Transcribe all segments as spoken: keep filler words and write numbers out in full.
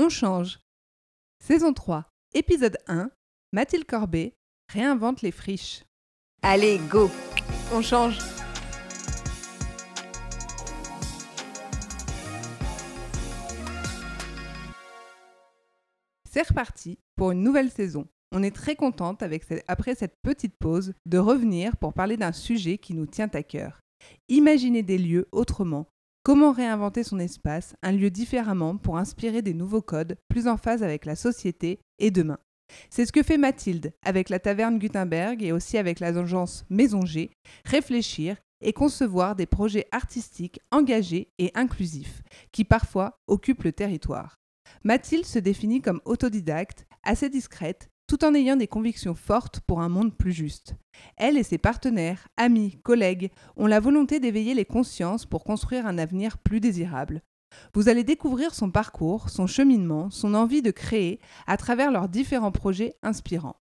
On change. Saison trois, épisode un, Mathilde Corbet réinvente les friches. Allez, go! On change! C'est reparti pour une nouvelle saison. On est très contente, avec cette, après cette petite pause, de revenir pour parler d'un sujet qui nous tient à cœur. Imaginer des lieux autrement. Comment réinventer son espace, un lieu différemment pour inspirer des nouveaux codes, plus en phase avec la société et demain. C'est ce que fait Mathilde avec la Taverne Gutenberg et aussi avec l'agence Maison G, réfléchir et concevoir des projets artistiques engagés et inclusifs, qui parfois occupent le territoire. Mathilde se définit comme autodidacte, assez discrète, tout en ayant des convictions fortes pour un monde plus juste. Elle et ses partenaires, amis, collègues, ont la volonté d'éveiller les consciences pour construire un avenir plus désirable. Vous allez découvrir son parcours, son cheminement, son envie de créer à travers leurs différents projets inspirants.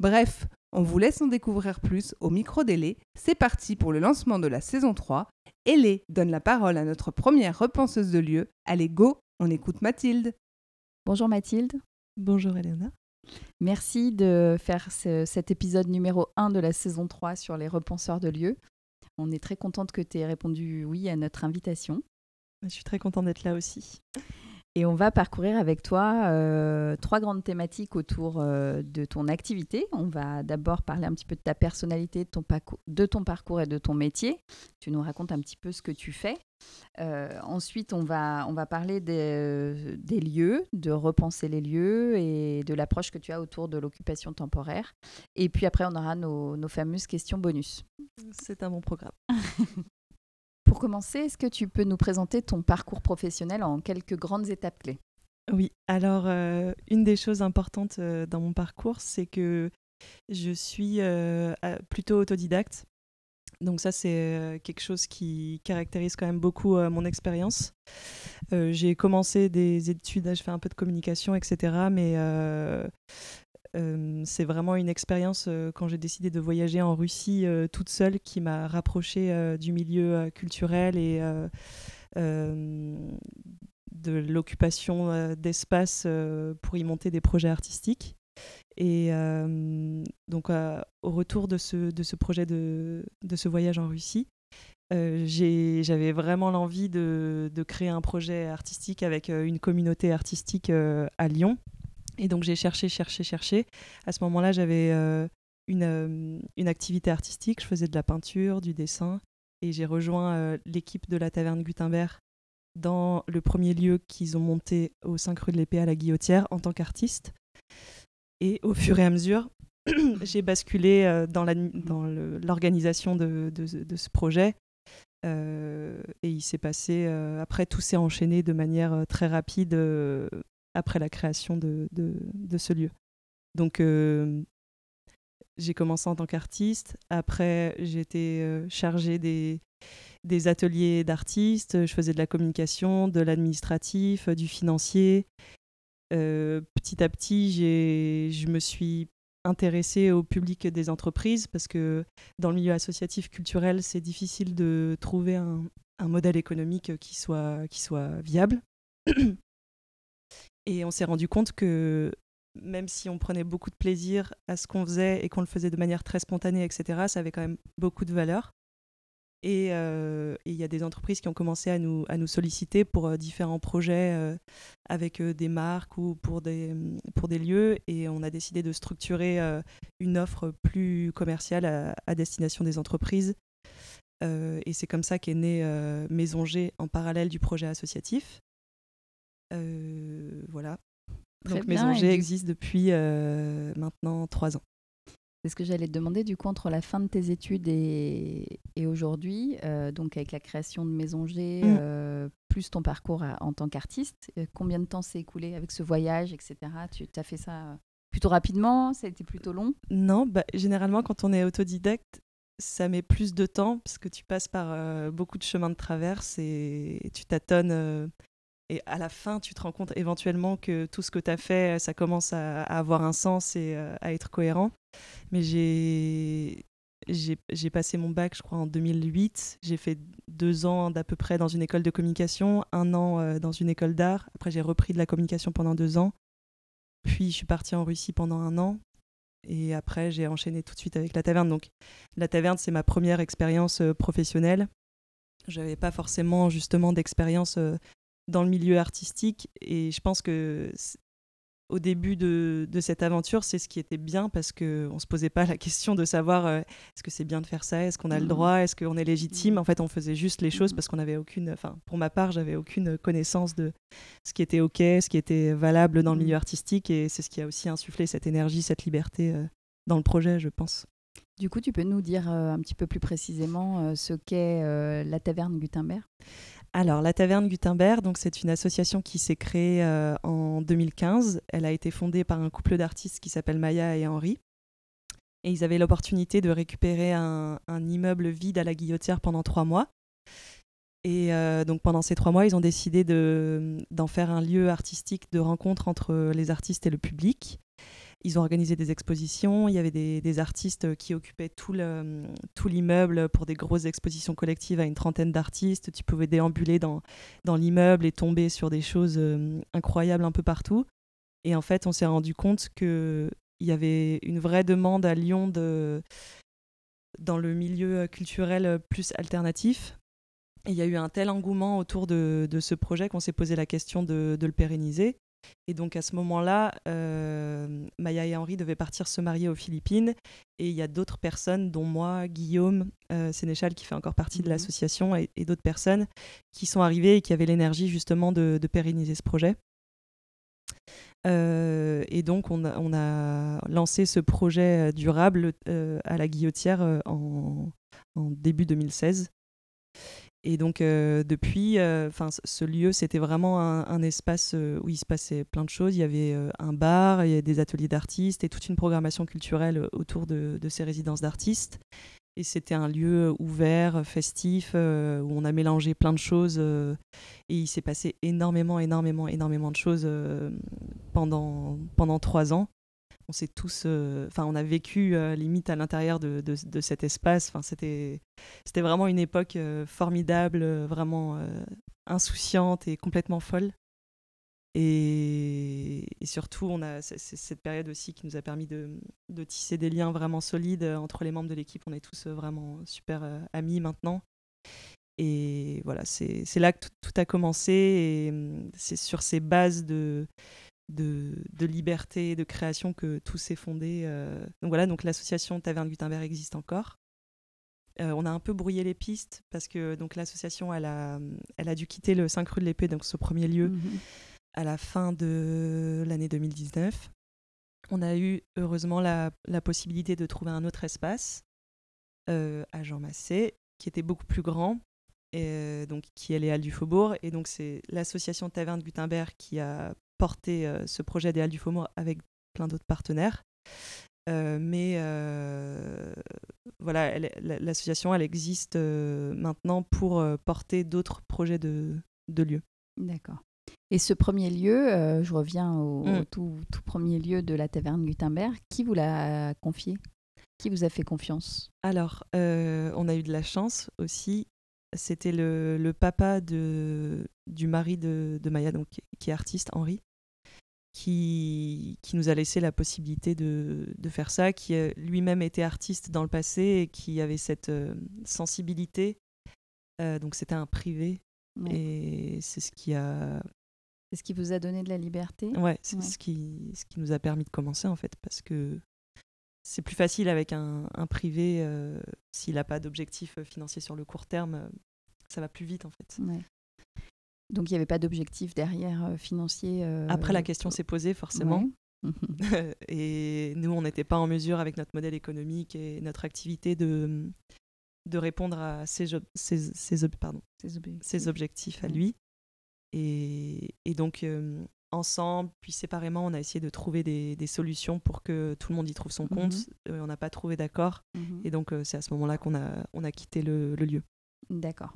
Bref, on vous laisse en découvrir plus au micro d'Elé. C'est parti pour le lancement de la saison trois. Elé donne la parole à notre première repenseuse de lieu. Allez, go, on écoute Mathilde. Bonjour Mathilde. Bonjour Elena. Merci de faire ce, cet épisode numéro un de la saison trois sur les repenseurs de lieux. On est très contente que tu aies répondu oui à notre invitation. Je suis très contente d'être là aussi. Et on va parcourir avec toi euh, trois grandes thématiques autour euh, de ton activité. On va d'abord parler un petit peu de ta personnalité, de ton, paco- de ton parcours et de ton métier. Tu nous racontes un petit peu ce que tu fais. Euh, ensuite, on va, on va parler des, euh, des lieux, de repenser les lieux et de l'approche que tu as autour de l'occupation temporaire. Et puis après, on aura nos, nos fameuses questions bonus. C'est un bon programme. Pour commencer, est-ce que tu peux nous présenter ton parcours professionnel en quelques grandes étapes clés ? Oui, alors euh, une des choses importantes euh, dans mon parcours, c'est que je suis euh, plutôt autodidacte. Donc ça, c'est euh, quelque chose qui caractérise quand même beaucoup euh, mon expérience. Euh, j'ai commencé des études, là, je fais un peu de communication, et cetera. Mais euh, euh, c'est vraiment une expérience, euh, quand j'ai décidé de voyager en Russie euh, toute seule, qui m'a rapprochée euh, du milieu euh, culturel et euh, euh, de l'occupation euh, d'espace euh, pour y monter des projets artistiques. Et euh, donc euh, au retour de ce, de ce projet, de, de ce voyage en Russie, euh, j'ai, j'avais vraiment l'envie de, de créer un projet artistique avec euh, une communauté artistique euh, à Lyon. Et donc j'ai cherché, cherché, cherché. À ce moment-là, j'avais euh, une, euh, une activité artistique. Je faisais de la peinture, du dessin. Et j'ai rejoint euh, l'équipe de la Taverne Gutenberg dans le premier lieu qu'ils ont monté au cinq rue de l'Épée à la Guillotière en tant qu'artiste. Et au fur et à mesure, j'ai basculé euh, dans, la, dans le, l'organisation de, de, de ce projet. Euh, et il s'est passé... Euh, après, tout s'est enchaîné de manière euh, très rapide euh, après la création de, de, de ce lieu. Donc, euh, j'ai commencé en tant qu'artiste. Après, j'étais euh, chargée des, des ateliers d'artistes. Je faisais de la communication, de l'administratif, du financier... Euh, petit à petit, j'ai, je me suis intéressée au public des entreprises parce que dans le milieu associatif culturel, c'est difficile de trouver un, un modèle économique qui soit, qui soit viable. Et on s'est rendu compte que même si on prenait beaucoup de plaisir à ce qu'on faisait et qu'on le faisait de manière très spontanée, et cetera, ça avait quand même beaucoup de valeur. Et il euh, y a des entreprises qui ont commencé à nous, à nous solliciter pour euh, différents projets euh, avec euh, des marques ou pour des, pour des lieux. Et on a décidé de structurer euh, une offre plus commerciale à, à destination des entreprises. Euh, et c'est comme ça qu'est née euh, Maison G en parallèle du projet associatif. Euh, voilà. Donc Maison G existe depuis euh, maintenant trois ans. C'est ce que j'allais te demander, du coup, entre la fin de tes études et, et aujourd'hui, euh, donc avec la création de Maison G, mmh. euh, plus ton parcours à, en tant qu'artiste, euh, combien de temps s'est écoulé avec ce voyage, et cetera. Tu as fait ça plutôt rapidement, ça a été plutôt long ? Non, bah, généralement, quand on est autodidacte, ça met plus de temps, parce que tu passes par euh, beaucoup de chemins de traverse et, et tu tâtonnes... Euh, Et à la fin, tu te rends compte éventuellement que tout ce que tu as fait, ça commence à, à avoir un sens et à être cohérent. Mais j'ai, J'ai, j'ai passé mon bac, je crois, en deux mille huit. J'ai fait deux ans d'à peu près dans une école de communication, un an euh, dans une école d'art. Après, j'ai repris de la communication pendant deux ans. Puis, je suis partie en Russie pendant un an. Et après, j'ai enchaîné tout de suite avec la taverne. Donc, la taverne, c'est ma première expérience euh, professionnelle. Je n'avais pas forcément, justement, d'expérience euh, dans le milieu artistique. Et je pense que... Au début de, de cette aventure, c'est ce qui était bien parce qu'on ne se posait pas la question de savoir euh, est-ce que c'est bien de faire ça, est-ce qu'on a le droit, est-ce qu'on est légitime. En fait, on faisait juste les choses parce qu'on n'avait aucune... Enfin, pour ma part, j'avais aucune connaissance de ce qui était OK, ce qui était valable dans le milieu artistique et c'est ce qui a aussi insufflé cette énergie, cette liberté euh, dans le projet, je pense. Du coup, tu peux nous dire euh, un petit peu plus précisément euh, ce qu'est euh, la Taverne Gutenberg ? Alors, la Taverne Gutenberg, donc, c'est une association qui s'est créée euh, en deux mille quinze. Elle a été fondée par un couple d'artistes qui s'appellent Maya et Henri. Et ils avaient l'opportunité de récupérer un, un immeuble vide à la Guillotière pendant trois mois. Et euh, donc, pendant ces trois mois, ils ont décidé de, d'en faire un lieu artistique de rencontre entre les artistes et le public. Ils ont organisé des expositions, il y avait des, des artistes qui occupaient tout, le, tout l'immeuble pour des grosses expositions collectives à une trentaine d'artistes. Tu pouvais déambuler dans, dans l'immeuble et tomber sur des choses euh, incroyables un peu partout. Et en fait, on s'est rendu compte qu'il y avait une vraie demande à Lyon de, dans le milieu culturel plus alternatif. Et il y a eu un tel engouement autour de, de ce projet qu'on s'est posé la question de, de le pérenniser. Et donc à ce moment-là, euh, Maya et Henri devaient partir se marier aux Philippines et il y a d'autres personnes dont moi, Guillaume euh, Sénéchal qui fait encore partie mmh. de l'association et, et d'autres personnes qui sont arrivées et qui avaient l'énergie justement de, de pérenniser ce projet. Euh, et donc on a, on a lancé ce projet durable euh, à la Guillotière euh, en, en début deux mille seize. Et donc, euh, depuis, euh, ce lieu, c'était vraiment un, un espace euh, où il se passait plein de choses. Il y avait euh, un bar, il y avait des ateliers d'artistes et toute une programmation culturelle autour de, de ces résidences d'artistes. Et c'était un lieu ouvert, festif, euh, où on a mélangé plein de choses. Euh, et il s'est passé énormément, énormément, énormément de choses euh, pendant, pendant trois ans. On s'est tous, enfin, euh, on a vécu euh, limite à l'intérieur de, de, de cet espace. Enfin, c'était, c'était vraiment une époque euh, formidable, euh, vraiment euh, insouciante et complètement folle. Et, et surtout, on a c'est, c'est cette période aussi qui nous a permis de, de tisser des liens vraiment solides entre les membres de l'équipe. On est tous euh, vraiment super euh, amis maintenant. Et voilà, c'est, c'est là que tout, tout a commencé. Et c'est sur ces bases de De, de liberté, de création que tout s'est fondé. Euh. Donc voilà, donc l'association Taverne Gutenberg existe encore. Euh, on a un peu brouillé les pistes parce que donc, l'association, elle a, elle a dû quitter le cinq rue de l'Épée, donc ce premier lieu, mmh. à la fin de l'année deux mille dix-neuf. On a eu heureusement la, la possibilité de trouver un autre espace euh, à Jean Massé, qui était beaucoup plus grand, et, donc, qui est les Halles du Faubourg. Et donc c'est l'association Taverne Gutenberg qui a porter euh, ce projet des Halles du Faubourg avec plein d'autres partenaires. Euh, mais euh, voilà, elle, l'association, elle existe euh, maintenant pour euh, porter d'autres projets de, de lieux. D'accord. Et ce premier lieu, euh, je reviens au, mmh. au tout, tout premier lieu de la Taverne Gutenberg, qui vous l'a confié ? Qui vous a fait confiance ? Alors, euh, on a eu de la chance aussi. C'était le, le papa de, du mari de, de Maya, donc, qui est artiste, Henri. Qui, qui nous a laissé la possibilité de, de faire ça, qui lui-même était artiste dans le passé et qui avait cette euh, sensibilité. Euh, donc c'était un privé ouais. et c'est ce qui a... C'est ce qui vous a donné de la liberté ? Ouais, c'est ouais. Ce, qui, ce qui nous a permis de commencer en fait, parce que c'est plus facile avec un, un privé, euh, s'il n'a pas d'objectif financier sur le court terme, euh, ça va plus vite en fait. Ouais. Donc, il n'y avait pas d'objectif derrière euh, financier euh... Après, la question s'est posée, forcément. Ouais. Et nous, on n'était pas en mesure, avec notre modèle économique et notre activité, de, de répondre à ses, ob- ses, ses, ob- pardon, ses objectifs, ses objectifs ouais. à lui. Et, et donc, euh, ensemble, puis séparément, on a essayé de trouver des, des solutions pour que tout le monde y trouve son compte. Mmh. Euh, on n'a pas trouvé d'accord. Mmh. Et donc, euh, c'est à ce moment-là qu'on a, on a quitté le, le lieu. D'accord.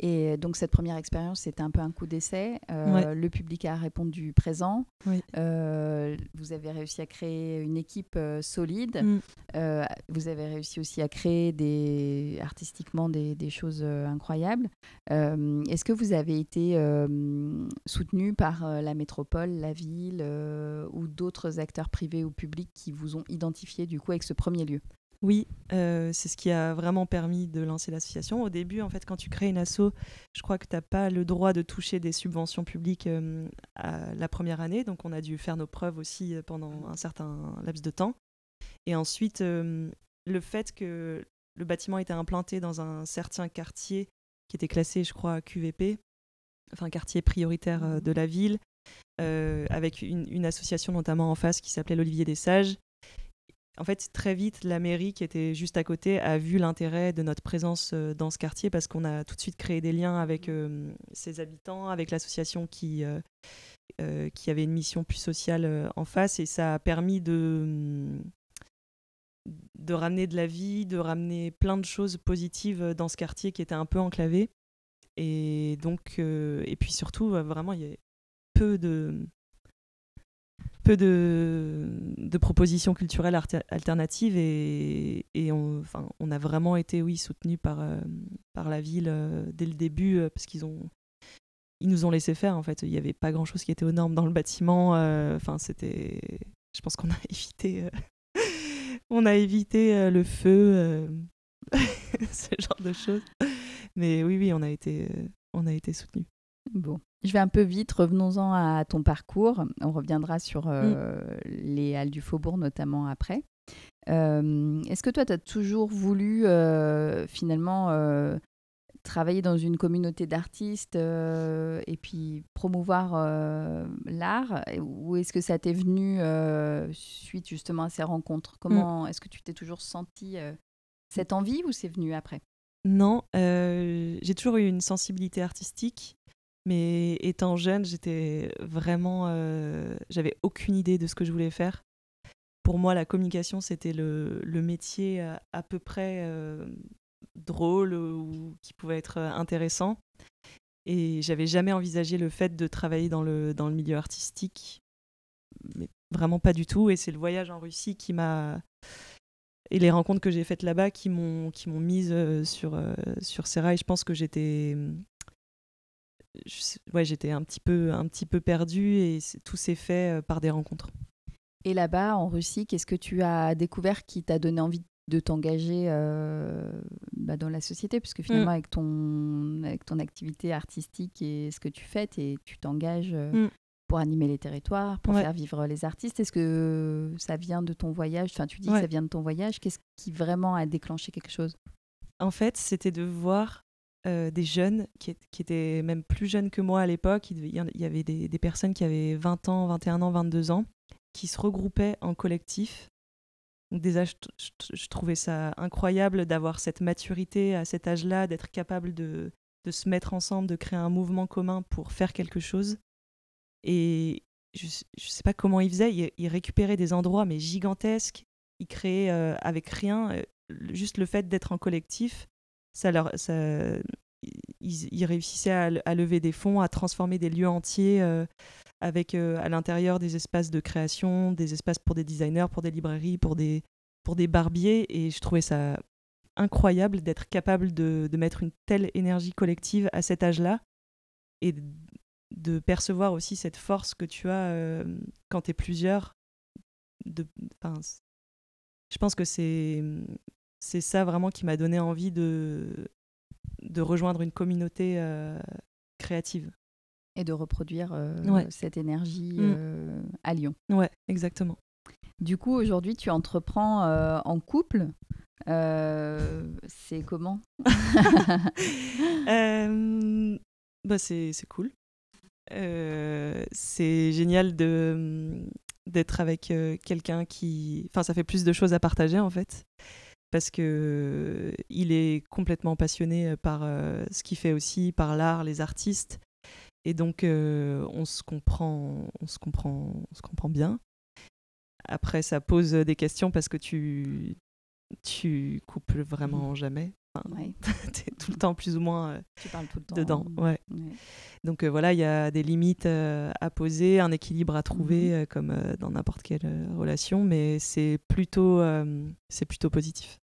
Et donc, cette première expérience, c'était un peu un coup d'essai. Euh, ouais. Le public a répondu présent. Oui. Euh, vous avez réussi à créer une équipe euh, solide. Mm. Euh, vous avez réussi aussi à créer des, artistiquement des, des choses euh, incroyables. Euh, est-ce que vous avez été euh, soutenu par euh, la métropole, la ville euh, ou d'autres acteurs privés ou publics qui vous ont identifié du coup avec ce premier lieu ? Oui, euh, c'est ce qui a vraiment permis de lancer l'association. Au début, en fait, quand tu crées une asso, je crois que tu n'as pas le droit de toucher des subventions publiques euh, à la première année. Donc, on a dû faire nos preuves aussi pendant un certain laps de temps. Et ensuite, euh, le fait que le bâtiment était implanté dans un certain quartier qui était classé, je crois, Q V P, enfin quartier prioritaire de la ville, euh, avec une, une association notamment en face qui s'appelait l'Olivier des Sages. En fait, très vite, la mairie qui était juste à côté a vu l'intérêt de notre présence euh, dans ce quartier parce qu'on a tout de suite créé des liens avec euh, ses habitants, avec l'association qui, euh, euh, qui avait une mission plus sociale euh, en face. Et ça a permis de, de ramener de la vie, de ramener plein de choses positives dans ce quartier qui était un peu enclavé. Et, donc, euh, et puis surtout, vraiment, il y a peu de... peu de, de propositions culturelles alter, alternatives et, et on, enfin, on a vraiment été oui, soutenus par, euh, par la ville euh, dès le début euh, parce qu'ils ont, ils nous ont laissé faire en fait. Il n'y avait pas grand chose qui était aux normes dans le bâtiment. Euh, enfin, c'était, je pense qu'on a évité, euh, on a évité euh, le feu, euh, ce genre de choses. Mais oui, oui, on a été, euh, on a été soutenus. Bon, je vais un peu vite, revenons-en à ton parcours. On reviendra sur euh, mm. les Halles du Faubourg notamment après. Euh, est-ce que toi, tu as toujours voulu euh, finalement euh, travailler dans une communauté d'artistes euh, et puis promouvoir euh, l'art ? Ou est-ce que ça t'est venu euh, suite justement à ces rencontres ? Comment, mm. Est-ce que tu t'es toujours sentie euh, cette envie ou c'est venu après ? Non, euh, j'ai toujours eu une sensibilité artistique. Mais étant jeune, j'étais vraiment, euh, j'avais aucune idée de ce que je voulais faire. Pour moi, la communication, c'était le, le métier à, à peu près euh, drôle ou qui pouvait être intéressant. Et j'avais jamais envisagé le fait de travailler dans le, dans le milieu artistique, mais vraiment pas du tout. Et c'est le voyage en Russie qui m'a... et les rencontres que j'ai faites là-bas qui m'ont, qui m'ont mise sur, sur ces rails. Je pense que j'étais... Ouais, j'étais un petit peu, un petit peu perdue et tout s'est fait par des rencontres. Et là-bas, en Russie, qu'est-ce que tu as découvert qui t'a donné envie de t'engager euh, bah, dans la société ? Puisque finalement, mm. avec, ton, avec ton activité artistique et ce que tu fais, tu t'engages euh, mm. pour animer les territoires, pour ouais. faire vivre les artistes. Est-ce que ça vient de ton voyage ? Enfin, tu dis ouais. que ça vient de ton voyage. Qu'est-ce qui vraiment a déclenché quelque chose ? En fait, c'était de voir... Euh, des jeunes qui, qui étaient même plus jeunes que moi à l'époque. Il y avait des, des personnes qui avaient vingt ans, vingt et un ans, vingt-deux ans, qui se regroupaient en collectif. Donc déjà, je, je, je trouvais ça incroyable d'avoir cette maturité à cet âge-là, d'être capable de, de se mettre ensemble, de créer un mouvement commun pour faire quelque chose. Et je ne sais pas comment ils faisaient. Ils, ils récupéraient des endroits, mais gigantesques. Ils créaient euh, avec rien. Euh, juste le fait d'être en collectif, Ça leur, ça, ils, ils réussissaient à, à lever des fonds, à transformer des lieux entiers euh, avec euh, à l'intérieur des espaces de création, des espaces pour des designers, pour des librairies, pour des, pour des barbiers. Et je trouvais ça incroyable d'être capable de, de mettre une telle énergie collective à cet âge-là et de, de percevoir aussi cette force que tu as euh, quand tu es plusieurs. De, enfin, je pense que c'est... C'est ça vraiment qui m'a donné envie de, de rejoindre une communauté euh, créative. Et de reproduire euh, ouais. cette énergie mmh. euh, à Lyon. Ouais, exactement. Du coup, aujourd'hui, tu entreprends euh, en couple. Euh, c'est comment ? euh, bah c'est, c'est cool. Euh, c'est génial de, d'être avec euh, quelqu'un qui... Enfin, ça fait plus de choses à partager, en fait. Parce que il est complètement passionné par euh, ce qu'il fait aussi, par l'art, les artistes, et donc euh, on se comprend, on se comprend, on se comprend bien. Après, ça pose des questions parce que tu tu couples vraiment jamais, Enfin, ouais. T'es tout le temps plus ou moins euh, tu parles tout le temps dedans. Ouais. Ouais. Donc euh, voilà, il y a des limites euh, à poser, un équilibre à trouver, mmh. euh, comme euh, dans n'importe quelle euh, relation, mais c'est plutôt, euh, c'est plutôt positif.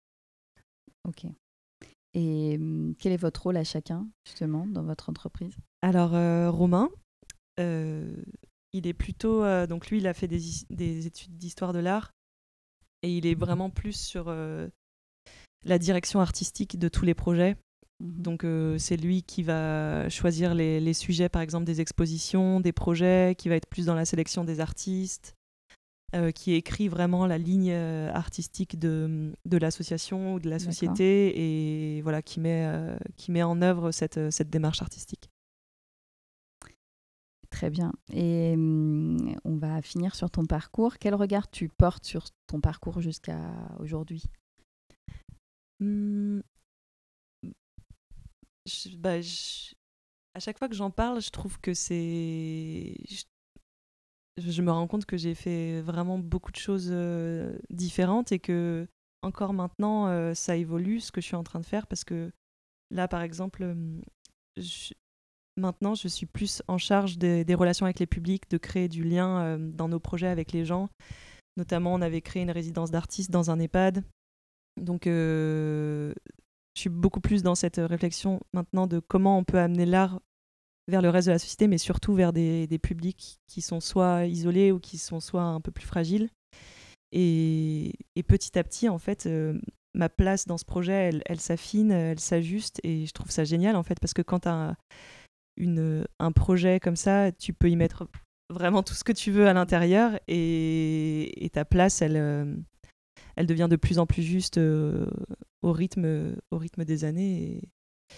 Ok. Et euh, quel est votre rôle à chacun, justement, dans votre entreprise ? Alors, euh, Romain, euh, il est plutôt... Euh, donc lui, il a fait des, des études d'histoire de l'art et il est vraiment plus sur... Euh, la direction artistique de tous les projets. Mmh. Donc, euh, c'est lui qui va choisir les, les sujets, par exemple, des expositions, des projets, qui va être plus dans la sélection des artistes, euh, qui écrit vraiment la ligne euh, artistique de, de l'association ou de la société. D'accord. Et voilà, qui met, euh, qui met en œuvre cette, cette démarche artistique. Très bien. Et hum, on va finir sur ton parcours. Quel regard tu portes sur ton parcours jusqu'à aujourd'hui ? Mmh. Je, bah, je... à chaque fois que j'en parle, je trouve que c'est... Je... je me rends compte que j'ai fait vraiment beaucoup de choses euh, différentes et que encore maintenant, euh, ça évolue ce que je suis en train de faire, parce que là, par exemple, je... maintenant, je suis plus en charge des, des relations avec les publics, de créer du lien euh, dans nos projets avec les gens. Notamment, on avait créé une résidence d'artistes dans un EHPAD. Donc, euh, je suis beaucoup plus dans cette réflexion maintenant de comment on peut amener l'art vers le reste de la société, mais surtout vers des, des publics qui sont soit isolés ou qui sont soit un peu plus fragiles. Et, et petit à petit, en fait, euh, ma place dans ce projet, elle, elle s'affine, elle s'ajuste, et je trouve ça génial, en fait, parce que quand tu as une, un projet comme ça, tu peux y mettre vraiment tout ce que tu veux à l'intérieur, et, et ta place, elle... Euh, elle devient de plus en plus juste euh, au, rythme, au rythme des années. Et,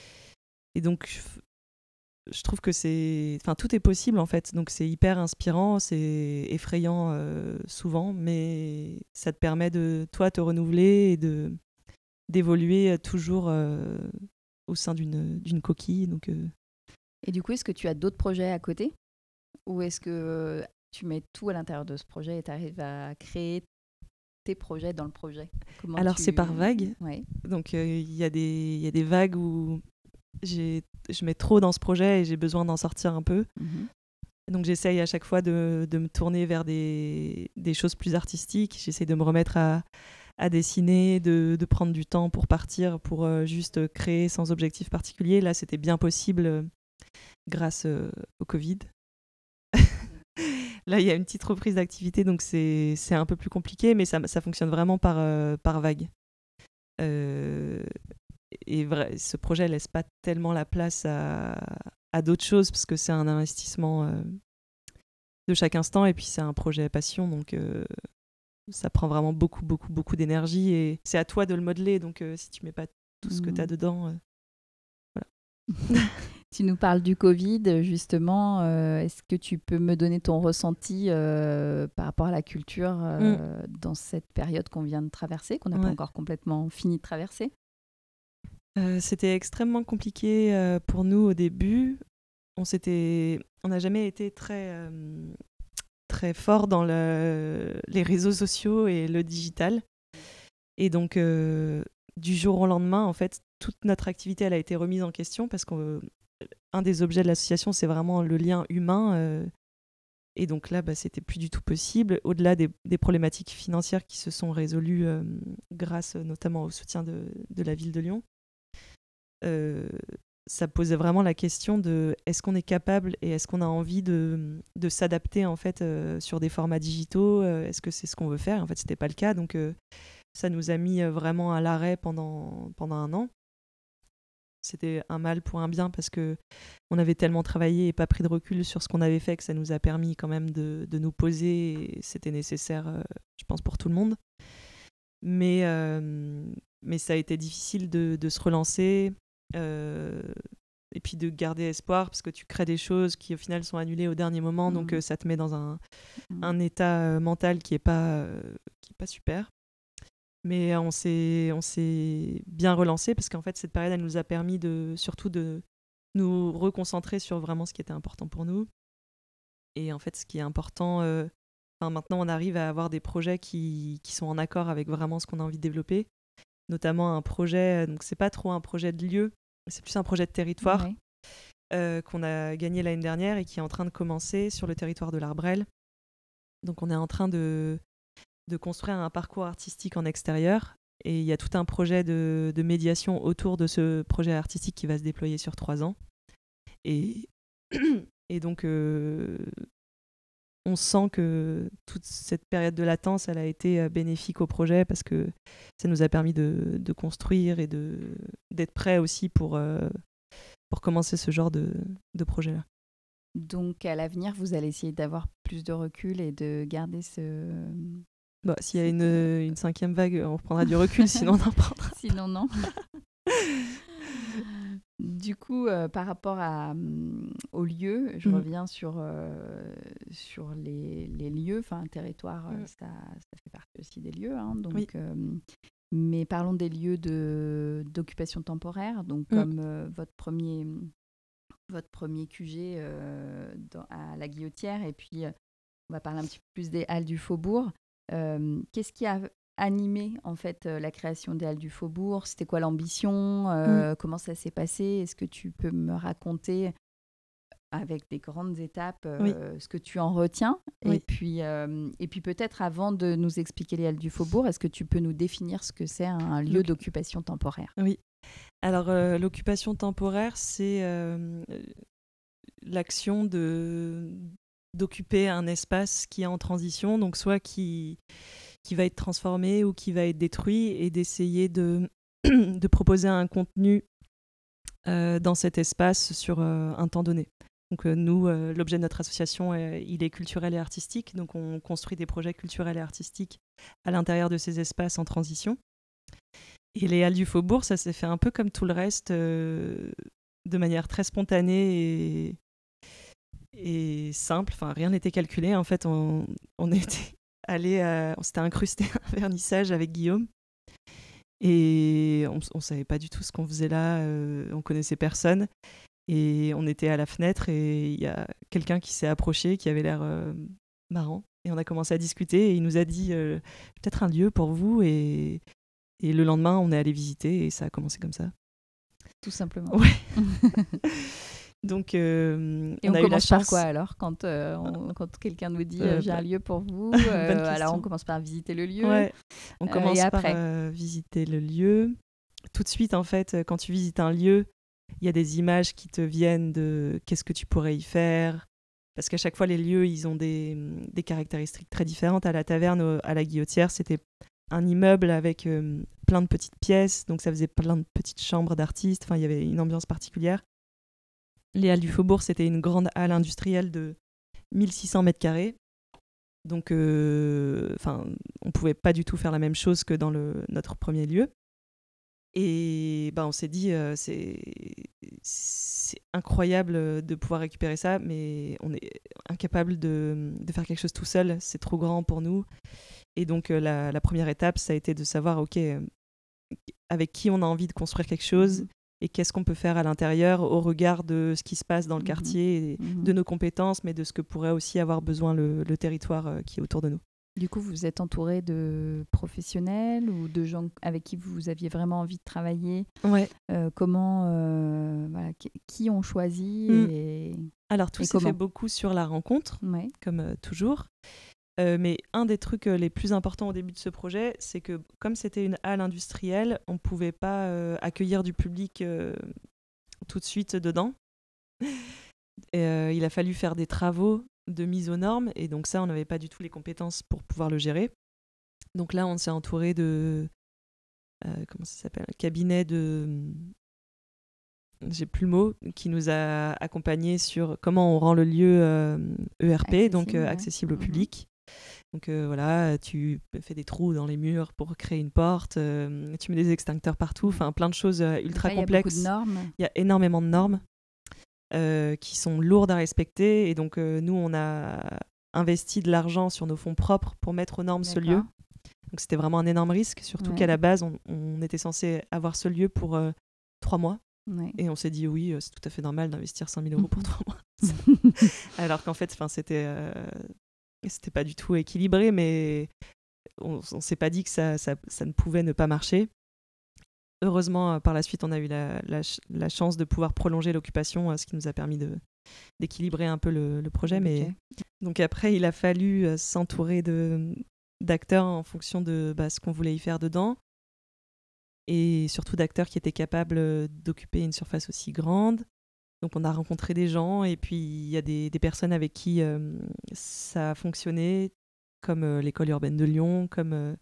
et donc, je, je trouve que c'est... Enfin, tout est possible, en fait. Donc, c'est hyper inspirant, c'est effrayant euh, souvent, mais ça te permet de, toi, te renouveler et de, d'évoluer toujours euh, au sein d'une, d'une coquille. Donc, euh... Et du coup, est-ce que tu as d'autres projets à côté ? Ou est-ce que tu mets tout à l'intérieur de ce projet et tu arrives à créer tes projets dans le projet? Comment Alors, tu... c'est par vague. Ouais. Donc, il euh, y, y a des vagues où j'ai, je mets trop dans ce projet et j'ai besoin d'en sortir un peu. Mm-hmm. Donc, j'essaye à chaque fois de, de me tourner vers des, des choses plus artistiques. J'essaye de me remettre à, à dessiner, de, de prendre du temps pour partir, pour euh, juste créer sans objectif particulier. Là, c'était bien possible euh, grâce euh, au Covid. Là, il y a une petite reprise d'activité, donc c'est, c'est un peu plus compliqué, mais ça, ça fonctionne vraiment par, euh, par vague. Euh, et vrai, ce projet ne laisse pas tellement la place à, à d'autres choses, parce que c'est un investissement euh, de chaque instant, et puis c'est un projet passion, donc euh, ça prend vraiment beaucoup, beaucoup, beaucoup d'énergie, et c'est à toi de le modeler, donc euh, si tu ne mets pas tout ce que tu as dedans... Euh, voilà. Tu nous parles du Covid, justement. Euh, est-ce que tu peux me donner ton ressenti euh, par rapport à la culture euh, mmh. dans cette période qu'on vient de traverser, qu'on n'a ouais. pas encore complètement fini de traverser ? euh, C'était extrêmement compliqué euh, pour nous au début. On s'était, on n'a jamais été très, euh, très fort dans le, les réseaux sociaux et le digital. Et donc, euh, du jour au lendemain, en fait, toute notre activité, elle a été remise en question, parce qu'on un des objets de l'association, c'est vraiment le lien humain. Euh, et donc là, bah, c'était plus du tout possible. Au-delà des, des problématiques financières qui se sont résolues euh, grâce euh, notamment au soutien de, de la ville de Lyon, euh, ça posait vraiment la question de est-ce qu'on est capable et est-ce qu'on a envie de, de s'adapter en fait euh, sur des formats digitaux, euh, est-ce que c'est ce qu'on veut faire ? En fait, c'était pas le cas. Donc euh, ça nous a mis vraiment à l'arrêt pendant, pendant un an. C'était un mal pour un bien, parce que on avait tellement travaillé et pas pris de recul sur ce qu'on avait fait que ça nous a permis quand même de, de nous poser, et c'était nécessaire euh, je pense pour tout le monde, mais, euh, mais ça a été difficile de, de se relancer euh, et puis de garder espoir, parce que tu crées des choses qui au final sont annulées au dernier moment, mmh. donc euh, ça te met dans un, mmh. un état mental qui est pas, euh, qui est pas super. Mais on s'est, on s'est bien relancé, parce qu'en fait, cette période, elle nous a permis de, surtout de nous reconcentrer sur vraiment ce qui était important pour nous. Et en fait, ce qui est important, euh, enfin, maintenant, on arrive à avoir des projets qui, qui sont en accord avec vraiment ce qu'on a envie de développer. notamment un projet, donc c'est pas trop un projet de lieu, c'est plus un projet de territoire, ouais. euh, qu'on a gagné l'année dernière et qui est en train de commencer sur le territoire de l'Arbrel. Donc on est en train de, de construire un parcours artistique en extérieur et il y a tout un projet de, de médiation autour de ce projet artistique qui va se déployer sur trois ans. Et, et donc euh, on sent que toute cette période de latence, elle a été bénéfique au projet parce que ça nous a permis de, de construire et de, d'être prêts aussi pour, euh, pour commencer ce genre de, de projet-là. Donc à l'avenir, vous allez essayer d'avoir plus de recul et de garder ce... Bon, s'il y a une, une cinquième vague, on reprendra du recul, sinon on en prendra. Sinon non. Du coup, euh, par rapport à, euh, aux lieux, je mmh. reviens sur, euh, sur les, les lieux. Enfin, un territoire, mmh. ça, ça fait partie aussi des lieux. Hein, donc, oui. euh, mais parlons des lieux de, d'occupation temporaire. Donc, mmh. comme euh, votre premier, votre premier Q G euh, dans, à la Guillotière. Et puis, euh, on va parler un petit peu plus des Halles du Faubourg. Euh, qu'est-ce qui a animé en fait euh, la création des Halles du Faubourg? C'était quoi l'ambition? euh, mmh. Comment ça s'est passé? Est-ce que tu peux me raconter avec des grandes étapes euh, oui. ce que tu en retiens? oui. et puis euh, et puis peut-être avant de nous expliquer les Halles du Faubourg, est-ce que tu peux nous définir ce que c'est un lieu okay. d'occupation temporaire? Oui. Alors euh, l'occupation temporaire, c'est euh, l'action de d'occuper un espace qui est en transition, donc soit qui qui va être transformé ou qui va être détruit, et d'essayer de, de proposer un contenu euh, dans cet espace sur euh, un temps donné. Donc euh, nous, euh, l'objet de notre association, euh, il est culturel et artistique, donc on construit des projets culturels et artistiques à l'intérieur de ces espaces en transition. Et les Halles du Faubourg, ça s'est fait un peu comme tout le reste, euh, de manière très spontanée et, et simple. Enfin, rien n'était calculé, en fait, on, on était... Aller à... On s'était incrusté un vernissage avec Guillaume et on ne savait pas du tout ce qu'on faisait là, euh, on ne connaissait personne et on était à la fenêtre et il y a quelqu'un qui s'est approché qui avait l'air euh, marrant et on a commencé à discuter et il nous a dit euh, peut-être un lieu pour vous et... et le lendemain on est allé visiter et ça a commencé comme ça. Tout simplement. Ouais. Donc, euh, et on, on a commence eu la par quoi alors quand, euh, on, quand quelqu'un nous dit euh, j'ai un lieu pour vous euh, alors on commence par visiter le lieu. Ouais. On commence euh, par euh, visiter le lieu. Tout de suite, en fait, quand tu visites un lieu, il y a des images qui te viennent de qu'est-ce que tu pourrais y faire, parce qu'à chaque fois les lieux ils ont des, des caractéristiques très différentes. À la taverne, à la Guillotière, c'était un immeuble avec euh, plein de petites pièces, donc ça faisait plein de petites chambres d'artistes, enfin il y avait une ambiance particulière. Les Halles du Faubourg, c'était une grande halle industrielle de mille six cents mètres carrés. Donc, euh, on ne pouvait pas du tout faire la même chose que dans le, notre premier lieu. Et bah, on s'est dit, euh, c'est, c'est incroyable de pouvoir récupérer ça, mais on est incapable de, de faire quelque chose tout seul. C'est trop grand pour nous. Et donc, la, la première étape, ça a été de savoir, OK, avec qui on a envie de construire quelque chose. Et qu'est-ce qu'on peut faire à l'intérieur au regard de ce qui se passe dans le quartier, mmh. Mmh. de nos compétences, mais de ce que pourrait aussi avoir besoin le, le territoire qui est autour de nous. Du coup, vous êtes entouré de professionnels ou de gens avec qui vous aviez vraiment envie de travailler? Ouais. Euh, comment, euh, voilà, qui ont choisi mmh. et... Alors, tout s'est fait beaucoup sur la rencontre, ouais. comme euh, toujours. Euh, mais un des trucs les plus importants au début de ce projet, c'est que comme c'était une halle industrielle, on ne pouvait pas euh, accueillir du public euh, tout de suite dedans. Et, euh, il a fallu faire des travaux de mise aux normes et donc ça, on n'avait pas du tout les compétences pour pouvoir le gérer. Donc là, on s'est entouré de... Euh, comment ça s'appelle ? Un cabinet de... j'ai plus le mot, qui nous a accompagnés sur comment on rend le lieu euh, E R P, accessible, donc euh, accessible ouais. au public. Donc euh, voilà, tu fais des trous dans les murs pour créer une porte, euh, tu mets des extincteurs partout, enfin plein de choses euh, ultra là, complexes. Il y a beaucoup de normes. Il y a énormément de normes euh, qui sont lourdes à respecter. Et donc euh, nous, on a investi de l'argent sur nos fonds propres pour mettre aux normes D'accord. ce lieu. Donc c'était vraiment un énorme risque, surtout ouais. qu'à la base, on, on était censé avoir ce lieu pour euh, trois mois. Ouais. Et on s'est dit oui, c'est tout à fait normal d'investir cinq mille euros pour trois mois. Alors qu'en fait, c'était... Euh... C'était pas du tout équilibré, mais on, on s'est pas dit que ça, ça, ça ne pouvait ne pas marcher. heureusement, par la suite, on a eu la, la, la chance de pouvoir prolonger l'occupation, ce qui nous a permis de, d'équilibrer un peu le, le projet. Mais... Okay. Donc après, il a fallu s'entourer de, d'acteurs en fonction de bah, ce qu'on voulait y faire dedans, et surtout d'acteurs qui étaient capables d'occuper une surface aussi grande. Donc on a rencontré des gens, et puis il y a des, des personnes avec qui euh, ça a fonctionné, comme euh, l'école urbaine de Lyon, comme... Euh,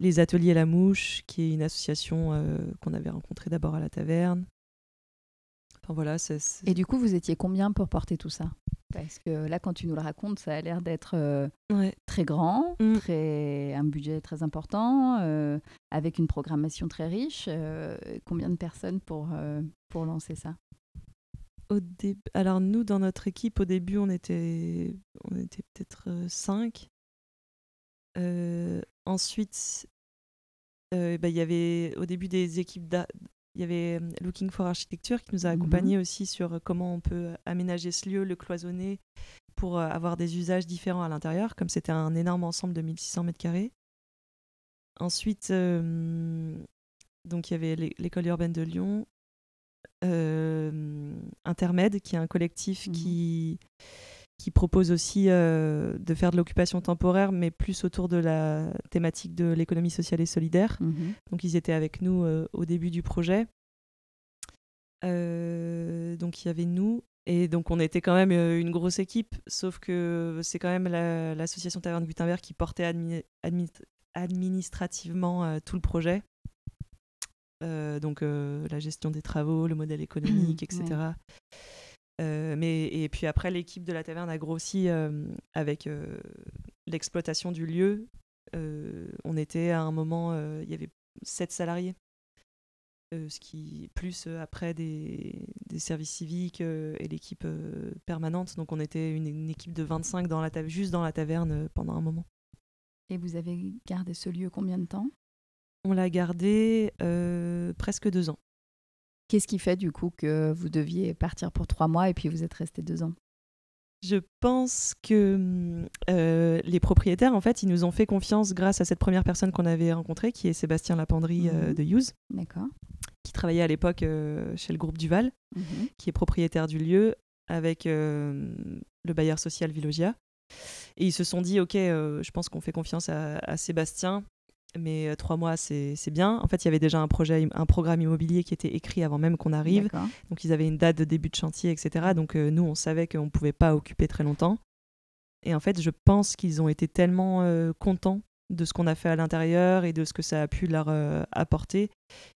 Les Ateliers La Mouche, qui est une association euh, qu'on avait rencontrée d'abord à la taverne. Enfin, voilà, c'est, c'est... Et du coup, vous étiez combien pour porter tout ça ? Parce que là, quand tu nous le racontes, ça a l'air d'être euh, ouais. très grand, mmh. très... un budget très important, euh, avec une programmation très riche. Euh, combien de personnes pour, euh, pour lancer ça ? Au dé... Alors nous, dans notre équipe, au début, on était, on était peut-être euh, cinq. Euh, ensuite, euh, bah, y avait, au début des équipes, il y avait Looking for Architecture qui nous a accompagnés mmh. aussi sur comment on peut aménager ce lieu, le cloisonner pour avoir des usages différents à l'intérieur, comme c'était un énorme ensemble de mille six cents mètres carrés. Ensuite, euh, donc il y avait l'école urbaine de Lyon, euh, Intermède, qui est un collectif mmh. qui... qui propose aussi euh, de faire de l'occupation temporaire, mais plus autour de la thématique de l'économie sociale et solidaire. Mmh. Donc, ils étaient avec nous euh, au début du projet. Euh, donc, il y avait nous. Et donc, on était quand même euh, une grosse équipe, sauf que c'est quand même la, l'association Taverne Gutenberg qui portait admi- admi- administrativement euh, tout le projet. Euh, donc, euh, la gestion des travaux, le modèle économique, mmh, et cetera Ouais. Euh, mais, et puis après, l'équipe de la taverne a grossi euh, avec euh, l'exploitation du lieu. Euh, on était à un moment, euh, il y avait sept salariés, euh, ce qui, plus euh, après des, des services civiques euh, et l'équipe euh, permanente. Donc on était une, une équipe de vingt-cinq dans la ta- juste dans la taverne euh, pendant un moment. Et vous avez gardé ce lieu combien de temps ? On l'a gardé euh, presque deux ans. Qu'est-ce qui fait du coup que vous deviez partir pour trois mois et puis vous êtes resté deux ans ? Je pense que euh, les propriétaires, en fait, ils nous ont fait confiance grâce à cette première personne qu'on avait rencontrée, qui est Sébastien Lapendry mmh. euh, de Youz, d'accord, qui travaillait à l'époque euh, chez le groupe Duval, mmh. qui est propriétaire du lieu avec euh, le bailleur social Vilogia. Et ils se sont dit, ok, euh, je pense qu'on fait confiance à, à Sébastien. Mais trois mois, c'est, c'est bien. En fait, il y avait déjà un, projet, un programme immobilier qui était écrit avant même qu'on arrive. D'accord. Donc, ils avaient une date de début de chantier, et cetera. Donc, euh, nous, on savait qu'on ne pouvait pas occuper très longtemps. Et en fait, je pense qu'ils ont été tellement euh, contents de ce qu'on a fait à l'intérieur et de ce que ça a pu leur euh, apporter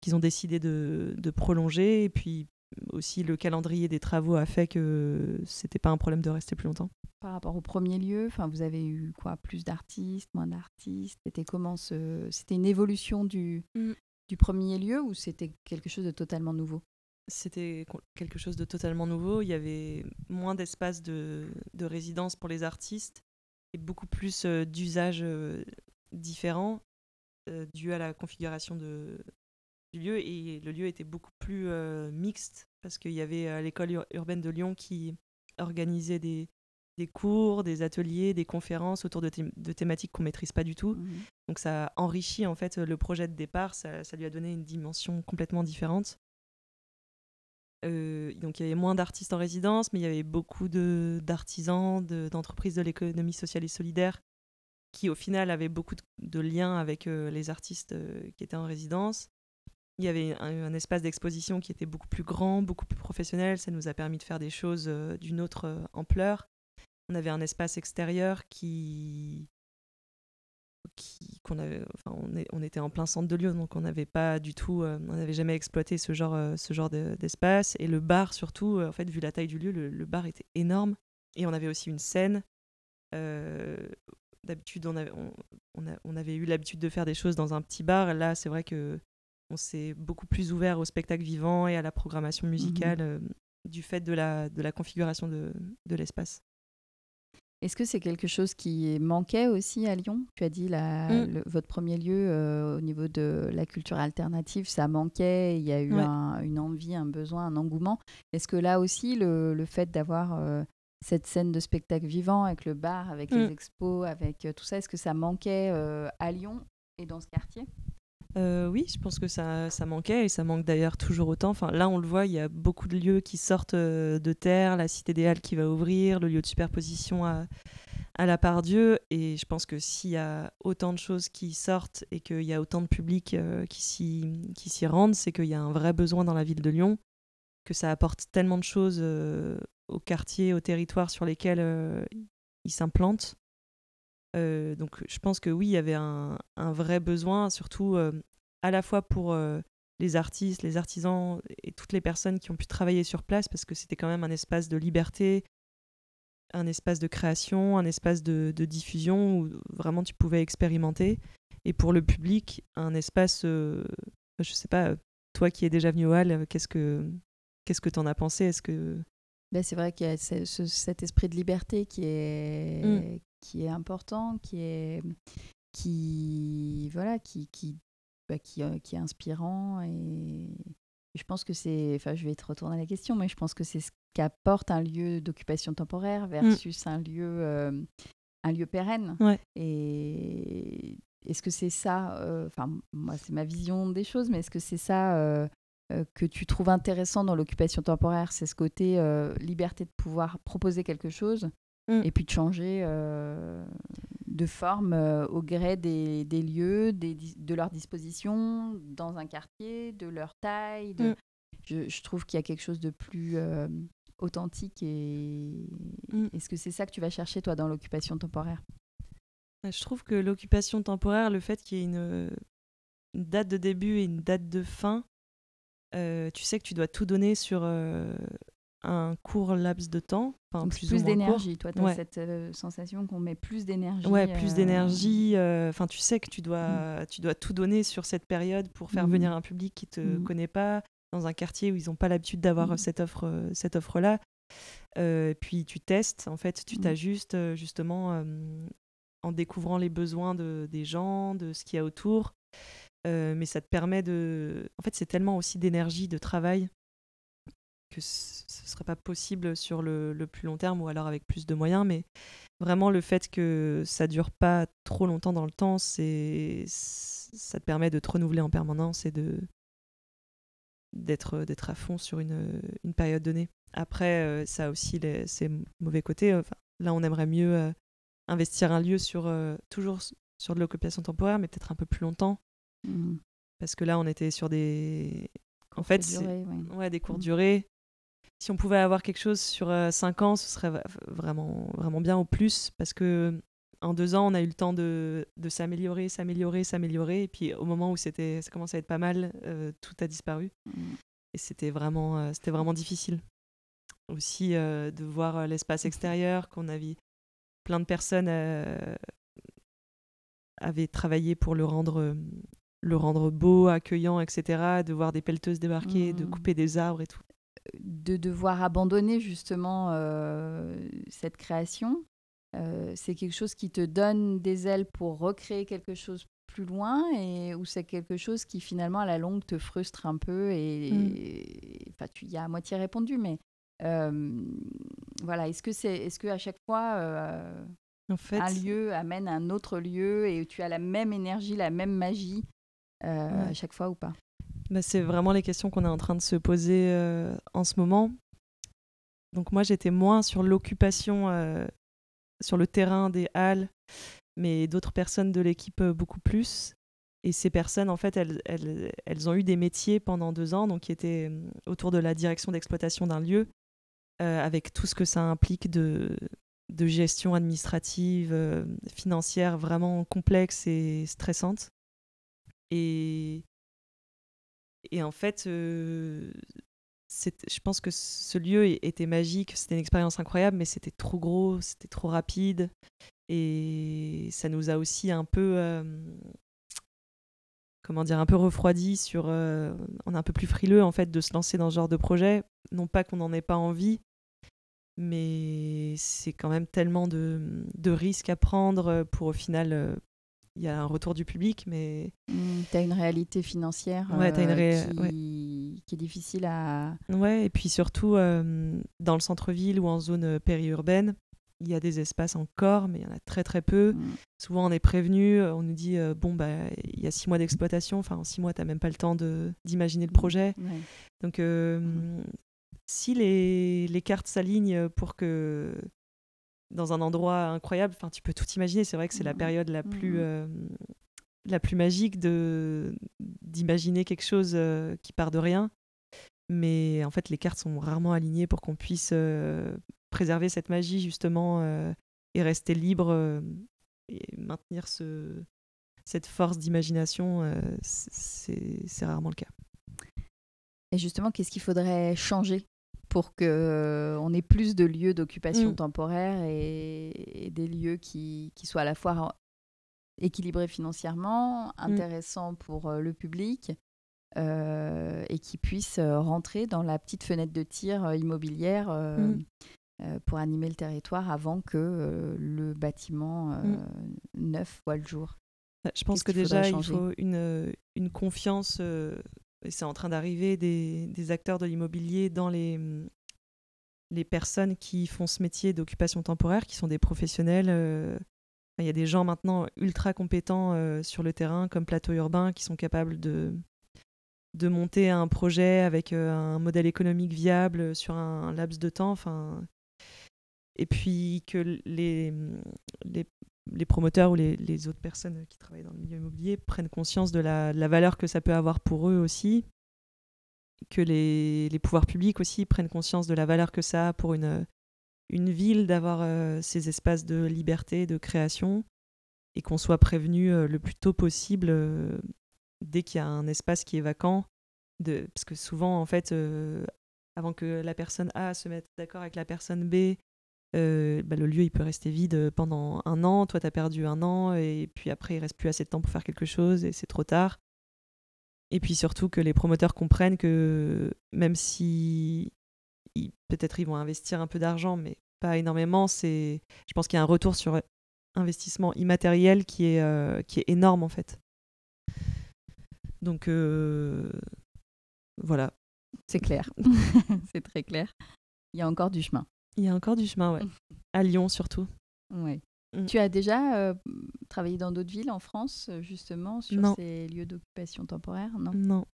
qu'ils ont décidé de, de prolonger. Et puis, aussi, le calendrier des travaux a fait que ce n'était pas un problème de rester plus longtemps. Par rapport au premier lieu, vous avez eu quoi ? Plus d'artistes, moins d'artistes ? C'était, comment ce... c'était une évolution du... Mm. du premier lieu ou c'était quelque chose de totalement nouveau ? C'était quelque chose de totalement nouveau. Il y avait moins d'espace de, de résidence pour les artistes et beaucoup plus euh, d'usages euh, différents euh, dus à la configuration de... du lieu. Et le lieu était beaucoup plus euh, mixte parce qu'il y avait euh, l'école ur- urbaine de Lyon qui organisait des... des cours, des ateliers, des conférences autour de, thém- de thématiques qu'on ne maîtrise pas du tout. Mmh. Donc ça a enrichi en fait, le projet de départ, ça, ça lui a donné une dimension complètement différente. Euh, donc il y avait moins d'artistes en résidence, mais il y avait beaucoup de, d'artisans, de, d'entreprises de l'économie sociale et solidaire qui au final avaient beaucoup de, de liens avec euh, les artistes euh, qui étaient en résidence. Il y avait un, un espace d'exposition qui était beaucoup plus grand, beaucoup plus professionnel, ça nous a permis de faire des choses euh, d'une autre euh, ampleur. On avait un espace extérieur qui, qui qu'on avait, enfin on, est, on était en plein centre de Lyon, donc on n'avait pas du tout, euh, on n'avait jamais exploité ce genre, euh, ce genre de, d'espace. Et le bar surtout, euh, en fait, vu la taille du lieu, le, le bar était énorme. Et on avait aussi une scène. Euh, d'habitude, on avait, on, on, a, on avait eu l'habitude de faire des choses dans un petit bar. Là, c'est vrai que on s'est beaucoup plus ouvert au spectacle vivant et à la programmation musicale, mmh. euh, du fait de la, de la configuration de, de l'espace. Est-ce que c'est quelque chose qui manquait aussi à Lyon ? Tu as dit la, mm. le, votre premier lieu euh, au niveau de la culture alternative, ça manquait, il y a eu ouais. un, une envie, un besoin, un engouement. Est-ce que là aussi, le, le fait d'avoir euh, cette scène de spectacle vivant avec le bar, avec mm. les expos, avec euh, tout ça, est-ce que ça manquait euh, à Lyon et dans ce quartier ? Euh, oui, je pense que ça, ça manquait et ça manque d'ailleurs toujours autant. Enfin, là, on le voit, il y a beaucoup de lieux qui sortent de terre, la Cité des Halles qui va ouvrir, le lieu de superposition à, à la Part-Dieu. Et je pense que s'il y a autant de choses qui sortent et qu'il y a autant de publics euh, qui, s'y, qui s'y rendent, c'est qu'il y a un vrai besoin dans la ville de Lyon, que ça apporte tellement de choses euh, aux quartiers, aux territoires sur lesquels euh, ils s'implantent. Euh, donc je pense que oui, il y avait un, un vrai besoin, surtout euh, à la fois pour euh, les artistes, les artisans et toutes les personnes qui ont pu travailler sur place, parce que c'était quand même un espace de liberté, un espace de création, un espace de, de diffusion où vraiment tu pouvais expérimenter. Et pour le public, un espace, euh, je sais pas, toi qui es déjà venu au Halles, qu'est-ce que, qu'est-ce que t'en as pensé? Est-ce que... Ben c'est vrai qu'il y a ce, ce, cet esprit de liberté qui est... Mm. qui est important, qui est qui voilà qui qui bah, qui, euh, qui est inspirant, et je pense que c'est, enfin je vais te retourner à la question, mais je pense que c'est ce qu'apporte un lieu d'occupation temporaire versus mmh. un lieu euh, un lieu pérenne. Ouais. Et est-ce que c'est ça, enfin euh, moi c'est ma vision des choses, mais est-ce que c'est ça euh, euh, que tu trouves intéressant dans l'occupation temporaire? C'est ce côté euh, liberté de pouvoir proposer quelque chose. Mm. Et puis de changer euh, de forme euh, au gré des, des lieux, des, de leur disposition dans un quartier, de leur taille. De... Mm. Je, je trouve qu'il y a quelque chose de plus euh, authentique. Et mm. Est-ce que c'est ça que tu vas chercher, toi, dans l'occupation temporaire? Je trouve que l'occupation temporaire, le fait qu'il y ait une, une date de début et une date de fin, euh, tu sais que tu dois tout donner sur... Euh... un court laps de temps, enfin, plus, plus d'énergie court. Toi tu as ouais. cette euh, sensation qu'on met plus d'énergie ouais plus euh... d'énergie enfin euh, tu sais que tu dois mmh. tu dois tout donner sur cette période pour faire mmh. venir un public qui te mmh. connaît pas, dans un quartier où ils n'ont pas l'habitude d'avoir mmh. cette offre euh, cette offre là euh, puis tu testes, en fait tu mmh. t'ajustes euh, justement euh, en découvrant les besoins de, des gens, de ce qu'il y a autour, euh, mais ça te permet de, en fait c'est tellement aussi d'énergie, de travail, que ce serait pas possible sur le, le plus long terme, ou alors avec plus de moyens, mais vraiment le fait que ça dure pas trop longtemps dans le temps, c'est, ça te permet de te renouveler en permanence et de, d'être, d'être à fond sur une, une période donnée. Après, ça a aussi les, ses mauvais côtés. Enfin, là, on aimerait mieux investir un lieu sur, toujours sur de l'occupation temporaire, mais peut-être un peu plus longtemps. Mmh. Parce que là, on était sur des... En fait, des, durées, ouais. Ouais, des courtes mmh. durées. Si on pouvait avoir quelque chose sur euh, cinq ans, ce serait vraiment, vraiment bien, au plus, parce que en deux ans, on a eu le temps de, de s'améliorer, s'améliorer, s'améliorer. Et puis au moment où c'était, ça commençait à être pas mal, euh, tout a disparu. Mmh. Et c'était vraiment, euh, c'était vraiment difficile. Aussi, euh, de voir euh, l'espace extérieur, qu'on a vu plein de personnes euh, avaient travaillé pour le rendre... Euh, le rendre beau, accueillant, et cetera, de voir des pelleteuses débarquer, mmh. de couper des arbres et tout. De devoir abandonner justement euh, cette création, euh, c'est quelque chose qui te donne des ailes pour recréer quelque chose plus loin, et où c'est quelque chose qui finalement à la longue te frustre un peu, et, mmh. et, et enfin, tu y as à moitié répondu, mais euh, voilà, est-ce que, c'est, est-ce que à chaque fois... Euh, en fait... un lieu amène un autre lieu et tu as la même énergie, la même magie Euh, ouais. à chaque fois ou pas? Bah, c'est vraiment les questions qu'on est en train de se poser euh, en ce moment. Donc moi j'étais moins sur l'occupation euh, sur le terrain des halles, mais d'autres personnes de l'équipe euh, beaucoup plus, et ces personnes en fait elles, elles, elles ont eu des métiers pendant deux ans, donc qui étaient euh, autour de la direction d'exploitation d'un lieu, euh, avec tout ce que ça implique de, de gestion administrative, euh, financière, vraiment complexe et stressante. Et, et en fait, euh, je pense que ce lieu était magique, c'était une expérience incroyable, mais c'était trop gros, c'était trop rapide. Et ça nous a aussi un peu, euh, comment dire, un peu refroidi sur... Euh, on est un peu plus frileux, en fait, de se lancer dans ce genre de projet. Non pas qu'on n'en ait pas envie, mais c'est quand même tellement de, de risques à prendre pour, au final... Euh, il y a un retour du public, mais... Mmh, tu as une réalité financière ouais, t'as une ré... euh, qui... Ouais. qui est difficile à... Ouais, et puis surtout, euh, dans le centre-ville ou en zone périurbaine, il y a des espaces encore, mais il y en a très très peu. Mmh. Souvent on est prévenu, on nous dit euh, bon bah il y a six mois d'exploitation, enfin en six mois t'as même pas le temps de d'imaginer le projet. Mmh. Donc euh, mmh. si les les cartes s'alignent pour que dans un endroit incroyable, enfin tu peux tout imaginer. C'est vrai que c'est mmh. la période la plus mmh. euh, la plus magique de d'imaginer quelque chose euh, qui part de rien. Mais en fait, les cartes sont rarement alignées pour qu'on puisse euh, préserver cette magie, justement, euh, et rester libre euh, et maintenir ce, cette force d'imagination. Euh, c'est, c'est rarement le cas. Et justement, qu'est-ce qu'il faudrait changer pour qu'on euh, ait plus de lieux d'occupation mmh. temporaire et, et des lieux qui, qui soient à la fois équilibrés financièrement, intéressants mmh. pour euh, le public Euh, et qui puissent euh, rentrer dans la petite fenêtre de tir euh, immobilière euh, mmh. euh, pour animer le territoire avant que euh, le bâtiment euh, mmh. neuf voie le jour. Je pense Qu'est-ce que déjà, il faut une, une confiance, euh, et c'est en train d'arriver, des, des acteurs de l'immobilier dans les, les personnes qui font ce métier d'occupation temporaire, qui sont des professionnels. Euh, il y a des gens maintenant ultra compétents euh, sur le terrain, comme Plateau Urbain, qui sont capables de... de monter un projet avec euh, un modèle économique viable sur un, un laps de temps. Enfin, et puis que les, les, les promoteurs ou les, les autres personnes qui travaillent dans le milieu immobilier prennent conscience de la, de la valeur que ça peut avoir pour eux aussi, que les, les pouvoirs publics aussi prennent conscience de la valeur que ça a pour une, une ville d'avoir euh, ces espaces de liberté, de création, et qu'on soit prévenu euh, le plus tôt possible euh, dès qu'il y a un espace qui est vacant, de... parce que souvent, en fait, euh, avant que la personne A se mette d'accord avec la personne B, euh, bah, le lieu, il peut rester vide pendant un an. Toi, t'as perdu un an, et puis après, il reste plus assez de temps pour faire quelque chose, et c'est trop tard. Et puis surtout que les promoteurs comprennent que même si ils... peut-être ils vont investir un peu d'argent, mais pas énormément, c'est... je pense qu'il y a un retour sur investissement immatériel qui est, euh, qui est énorme, en fait. Donc, euh, voilà. C'est clair. C'est très clair. Il y a encore du chemin. Il y a encore du chemin, ouais. À Lyon, surtout. Ouais. Mm. Tu as déjà euh, travaillé dans d'autres villes en France, justement, sur non. ces lieux d'occupation temporaire, non ? Non.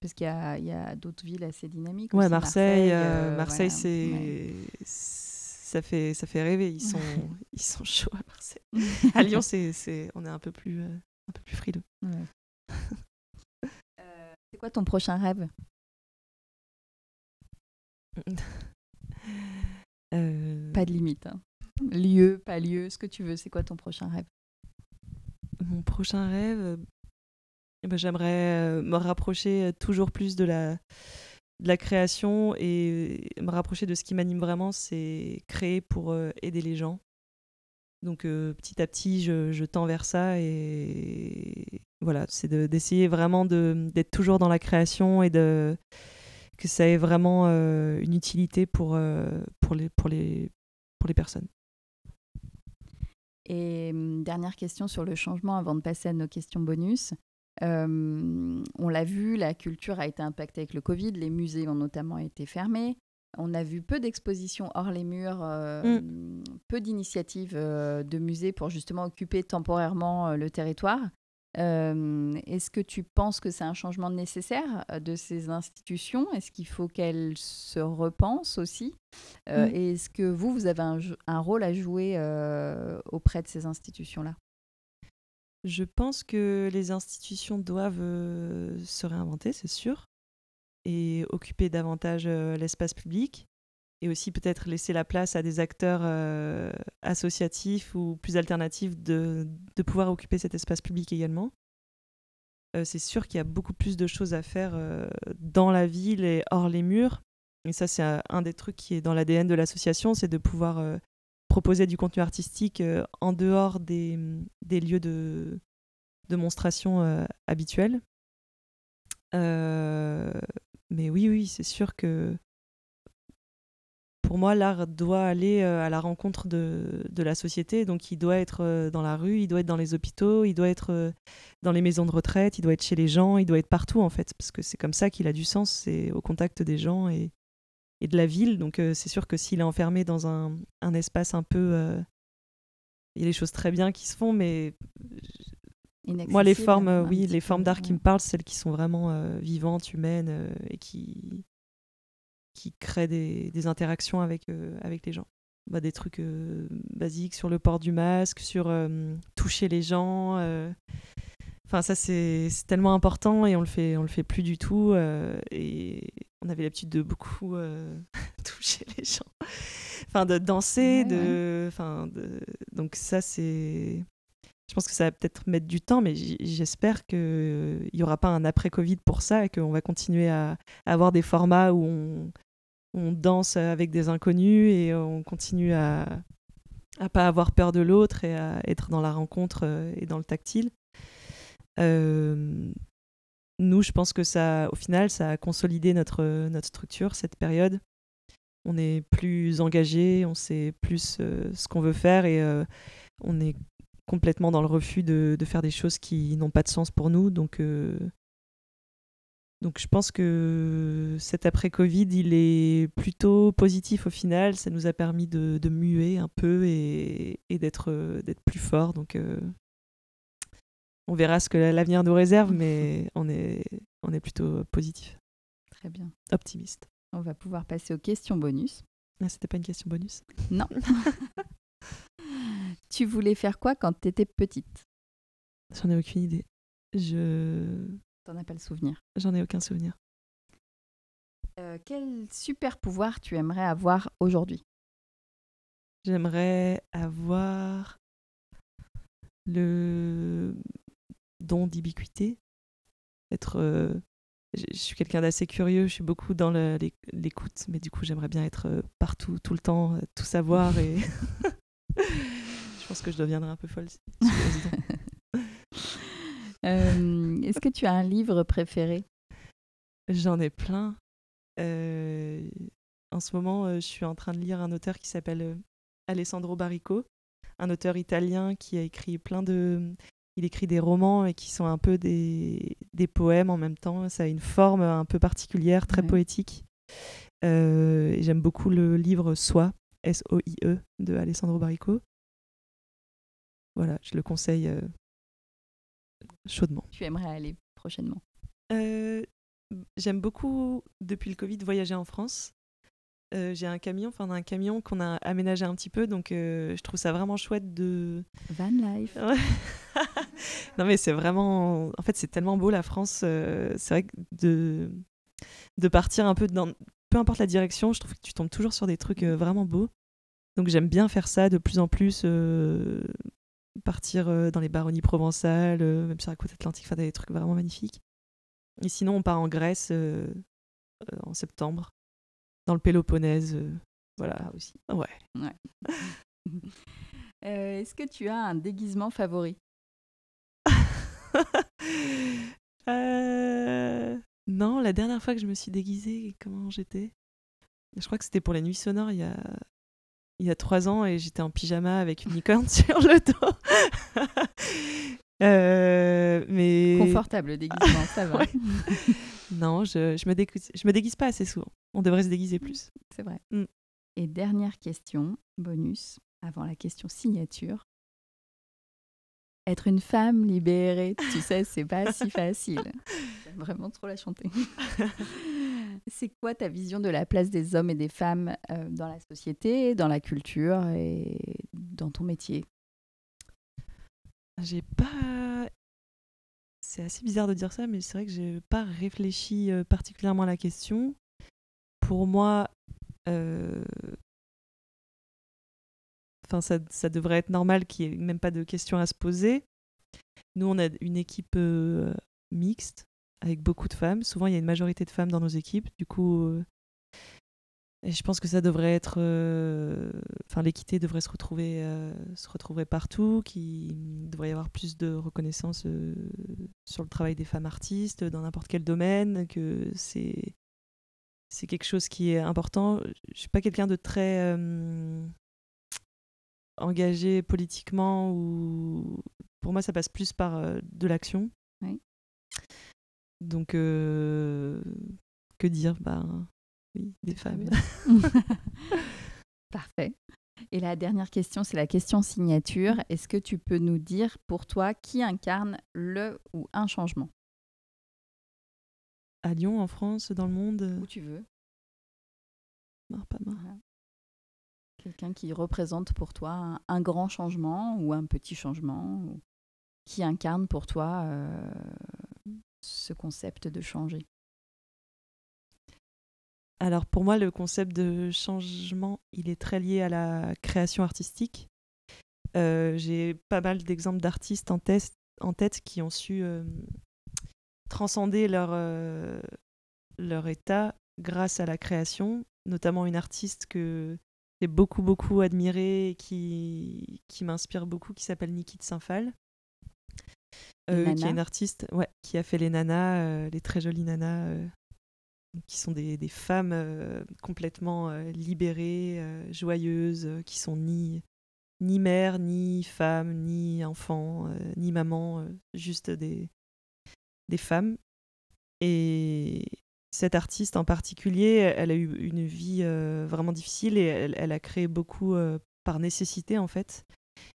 Parce qu'il y a, il y a d'autres villes assez dynamiques. Ouais, aussi. Marseille, Marseille, euh, Marseille voilà. c'est... Ouais. c'est... Ça fait, ça fait rêver. Ils sont, ils sont chauds à Marseille. À Lyon, c'est, c'est... on est un peu plus, euh, un peu plus frileux. Ouais. C'est quoi ton prochain rêve ? euh... Pas de limite. Hein. Lieu, pas lieu, ce que tu veux. C'est quoi ton prochain rêve ? Mon prochain rêve, eh ben, j'aimerais me rapprocher toujours plus de la, de la création et me rapprocher de ce qui m'anime vraiment, c'est créer pour aider les gens. Donc euh, petit à petit, je, je tends vers ça et voilà, c'est de, d'essayer vraiment de, d'être toujours dans la création et de, que ça ait vraiment euh, une utilité pour, euh, pour, les, pour, les, pour les personnes. Et dernière question sur le changement avant de passer à nos questions bonus. Euh, on l'a vu, la culture a été impactée avec le Covid, les musées ont notamment été fermés. On a vu peu d'expositions hors les murs, euh, mm. peu d'initiatives euh, de musées pour justement occuper temporairement euh, le territoire. Euh, est-ce que tu penses que c'est un changement nécessaire de ces institutions ? Est-ce qu'il faut qu'elles se repensent aussi ? euh, mm. Et est-ce que vous, vous avez un, un rôle à jouer euh, auprès de ces institutions-là ? Je pense que les institutions doivent euh, se réinventer, c'est sûr. Et occuper davantage euh, l'espace public et aussi peut-être laisser la place à des acteurs euh, associatifs ou plus alternatifs de, de pouvoir occuper cet espace public également. Euh, c'est sûr qu'il y a beaucoup plus de choses à faire euh, dans la ville et hors les murs. Et ça, c'est un, un des trucs qui est dans l'A D N de l'association, c'est de pouvoir euh, proposer du contenu artistique euh, en dehors des, des lieux de, de monstration euh, habituels. Euh... Mais oui, oui, c'est sûr que pour moi, l'art doit aller à la rencontre de, de la société. Donc, il doit être dans la rue, il doit être dans les hôpitaux, il doit être dans les maisons de retraite, il doit être chez les gens, il doit être partout, en fait. Parce que c'est comme ça qu'il a du sens, c'est au contact des gens et et de la ville. Donc euh, c'est sûr que s'il est enfermé dans un, un espace un peu... Euh... Il y a des choses très bien qui se font, mais... Moi, les formes, euh, oui, les formes d'art ouais. qui me parlent, celles qui sont vraiment euh, vivantes, humaines, euh, et qui... qui créent des, des interactions avec, euh, avec les gens. Bah, des trucs euh, basiques sur le port du masque, sur euh, toucher les gens... Euh... Enfin, ça, c'est, c'est tellement important et on le fait, on le fait plus du tout. Euh, et on avait l'habitude de beaucoup euh, toucher les gens. Enfin, de danser. Ouais, de, ouais. Enfin, de... Donc ça, c'est... Je pense que ça va peut-être mettre du temps, mais j'espère qu'il n'y aura pas un après-Covid pour ça et qu'on va continuer à, à avoir des formats où on, on danse avec des inconnus et on continue à ne pas avoir peur de l'autre et à être dans la rencontre et dans le tactile. Euh, nous, je pense que ça, au final, ça a consolidé notre, notre structure, cette période. On est plus engagés, on sait plus euh, ce qu'on veut faire et euh, on est complètement dans le refus de, de faire des choses qui n'ont pas de sens pour nous. Donc, euh, donc je pense que cet après-Covid, il est plutôt positif au final. Ça nous a permis de, de muer un peu et, et d'être, d'être plus fort. Donc... Euh, On verra ce que l'avenir nous réserve, mais on est, on est plutôt positif. Très bien. Optimiste. On va pouvoir passer aux questions bonus. Ah, c'était pas une question bonus ? Non. Tu voulais faire quoi quand tu étais petite ? J'en ai aucune idée. Je... T'en as pas le souvenir ? J'en ai aucun souvenir. Euh, quel super pouvoir tu aimerais avoir aujourd'hui ? J'aimerais avoir le... don d'ubiquité. Être, euh, je, je suis quelqu'un d'assez curieux, je suis beaucoup dans le, l'é- l'écoute, mais du coup, j'aimerais bien être partout, tout le temps, tout savoir. Et je pense que je deviendrai un peu folle. Si euh, est-ce que tu as un livre préféré ? J'en ai plein. Euh, en ce moment, je suis en train de lire un auteur qui s'appelle Alessandro Baricco, un auteur italien qui a écrit plein de... Il écrit des romans et qui sont un peu des, des poèmes en même temps. Ça a une forme un peu particulière, très ouais. poétique. Euh, et j'aime beaucoup le livre Soie, S O I E, de Alessandro Baricco. Voilà, je le conseille euh, chaudement. Tu aimerais aller prochainement ? euh, J'aime beaucoup, depuis le Covid, voyager en France. Euh, j'ai un camion, enfin un camion qu'on a aménagé un petit peu, donc euh, je trouve ça vraiment chouette de... Van life. Non mais c'est vraiment... En fait c'est tellement beau la France, euh, c'est vrai que de... de partir un peu dans... Peu importe la direction, je trouve que tu tombes toujours sur des trucs euh, vraiment beaux. Donc j'aime bien faire ça de plus en plus, euh, partir euh, dans les Baronnies provençales, euh, même sur la côte atlantique, enfin des trucs vraiment magnifiques. Et sinon on part en Grèce euh, euh, en septembre. Dans le Péloponnèse, euh, voilà. Ah, aussi. Ouais. ouais. euh, est-ce que tu as un déguisement favori ? euh... Non, la dernière fois que je me suis déguisée, comment j'étais ? Je crois que c'était pour les Nuits Sonores il y a il y a trois ans et j'étais en pyjama avec une licorne sur le dos. euh, mais confortable le déguisement, ça va. Ouais. Non, je, je me déguise, je me déguise pas assez souvent. On devrait se déguiser plus. C'est vrai. Mm. Et dernière question, bonus, avant la question signature. Être une femme libérée, tu sais, c'est pas si facile. J'aime vraiment trop la chanter. C'est quoi ta vision de la place des hommes et des femmes euh, dans la société, dans la culture et dans ton métier ? J'ai pas... C'est assez bizarre de dire ça, mais c'est vrai que j'ai pas réfléchi euh, particulièrement à la question. Pour moi, euh... enfin, ça, ça devrait être normal qu'il n'y ait même pas de questions à se poser. Nous, on a une équipe euh, mixte avec beaucoup de femmes. Souvent, il y a une majorité de femmes dans nos équipes. Du coup, euh... et je pense que ça devrait être... Euh... Enfin, l'équité devrait se retrouver, euh... se retrouver partout, qu'il devrait y avoir plus de reconnaissance euh... sur le travail des femmes artistes, dans n'importe quel domaine, que c'est... C'est quelque chose qui est important. Je suis pas quelqu'un de très euh, engagé politiquement. Ou... Pour moi, ça passe plus par euh, de l'action. Oui. Donc, euh, que dire ? Ben, oui, des femmes. Parfait. Et la dernière question, c'est la question signature. Est-ce que tu peux nous dire, pour toi, qui incarne le ou un changement ? À Lyon, en France, dans le monde ? Où tu veux. Marre, pas marre. Voilà. Quelqu'un qui représente pour toi un, un grand changement ou un petit changement, ou qui incarne pour toi euh, ce concept de changer. Alors pour moi, le concept de changement, il est très lié à la création artistique. Euh, j'ai pas mal d'exemples d'artistes en, test, en tête qui ont su euh, transcender leur, euh, leur état grâce à la création, notamment une artiste que j'ai beaucoup, beaucoup admirée et qui, qui m'inspire beaucoup, qui s'appelle Niki de Saint Phalle, euh, qui est une artiste ouais, qui a fait les nanas, euh, les très jolies nanas, euh, qui sont des, des femmes euh, complètement euh, libérées, euh, joyeuses, euh, qui sont ni, ni mère, ni femme, ni enfant, euh, ni maman, euh, juste des, des femmes. Et cette artiste en particulier, elle a eu une vie euh, vraiment difficile et elle, elle a créé beaucoup euh, par nécessité, en fait.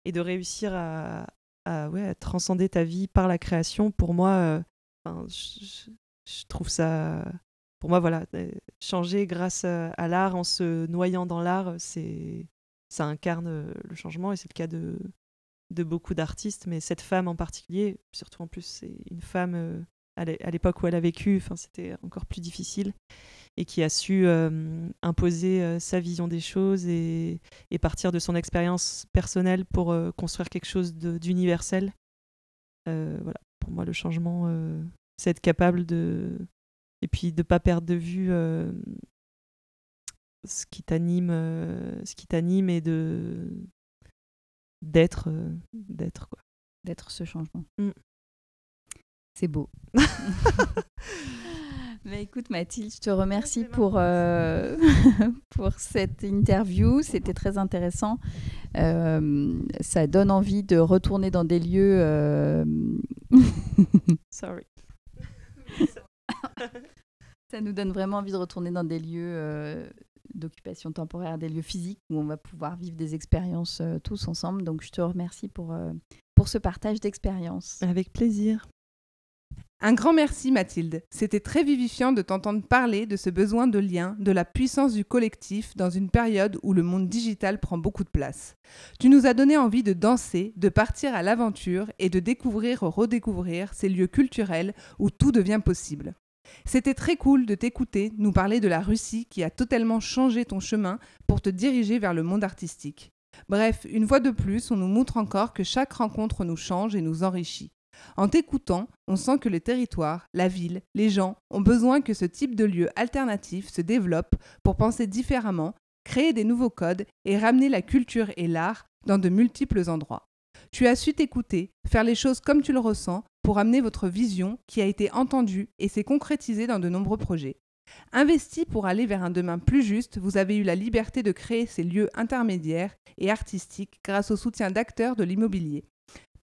Et de réussir à, à, ouais, à transcender ta vie par la création, pour moi, euh, enfin, je, je trouve ça... Pour moi, voilà, changer grâce à l'art, en se noyant dans l'art, c'est, ça incarne le changement, et c'est le cas de, de beaucoup d'artistes. Mais cette femme en particulier, surtout en plus, c'est une femme à l'époque où elle a vécu, enfin, c'était encore plus difficile, et qui a su euh, imposer sa vision des choses et, et partir de son expérience personnelle pour euh, construire quelque chose de, d'universel. Euh, voilà, pour moi, le changement, euh, c'est être capable de... Et puis de ne pas perdre de vue euh, ce qui t'anime, euh, ce qui t'anime et de d'être, euh, d'être quoi. D'être ce changement. Mm. C'est beau. Mais écoute Mathilde, je te remercie pour, euh, pour cette interview, c'était très intéressant. Euh, ça donne envie de retourner dans des lieux. Euh... Sorry. Ça nous donne vraiment envie de retourner dans des lieux euh, d'occupation temporaire, des lieux physiques où on va pouvoir vivre des expériences euh, tous ensemble. Donc, je te remercie pour, euh, pour ce partage d'expériences. Avec plaisir. Un grand merci, Mathilde. C'était très vivifiant de t'entendre parler de ce besoin de lien, de la puissance du collectif dans une période où le monde digital prend beaucoup de place. Tu nous as donné envie de danser, de partir à l'aventure et de découvrir ou redécouvrir ces lieux culturels où tout devient possible. C'était très cool de t'écouter nous parler de la Russie qui a totalement changé ton chemin pour te diriger vers le monde artistique. Bref, une fois de plus, on nous montre encore que chaque rencontre nous change et nous enrichit. En t'écoutant, on sent que les territoires, la ville, les gens ont besoin que ce type de lieu alternatif se développe pour penser différemment, créer des nouveaux codes et ramener la culture et l'art dans de multiples endroits. Tu as su t'écouter, faire les choses comme tu le ressens, pour amener votre vision qui a été entendue et s'est concrétisée dans de nombreux projets. Investi pour aller vers un demain plus juste, vous avez eu la liberté de créer ces lieux intermédiaires et artistiques grâce au soutien d'acteurs de l'immobilier.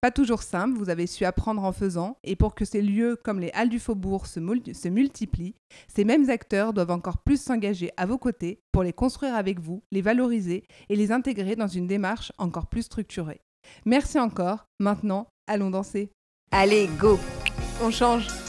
Pas toujours simple, vous avez su apprendre en faisant, et pour que ces lieux comme les Halles du Faubourg se, mul- se multiplient, ces mêmes acteurs doivent encore plus s'engager à vos côtés pour les construire avec vous, les valoriser et les intégrer dans une démarche encore plus structurée. Merci encore, maintenant, allons danser. Allez, go! On change!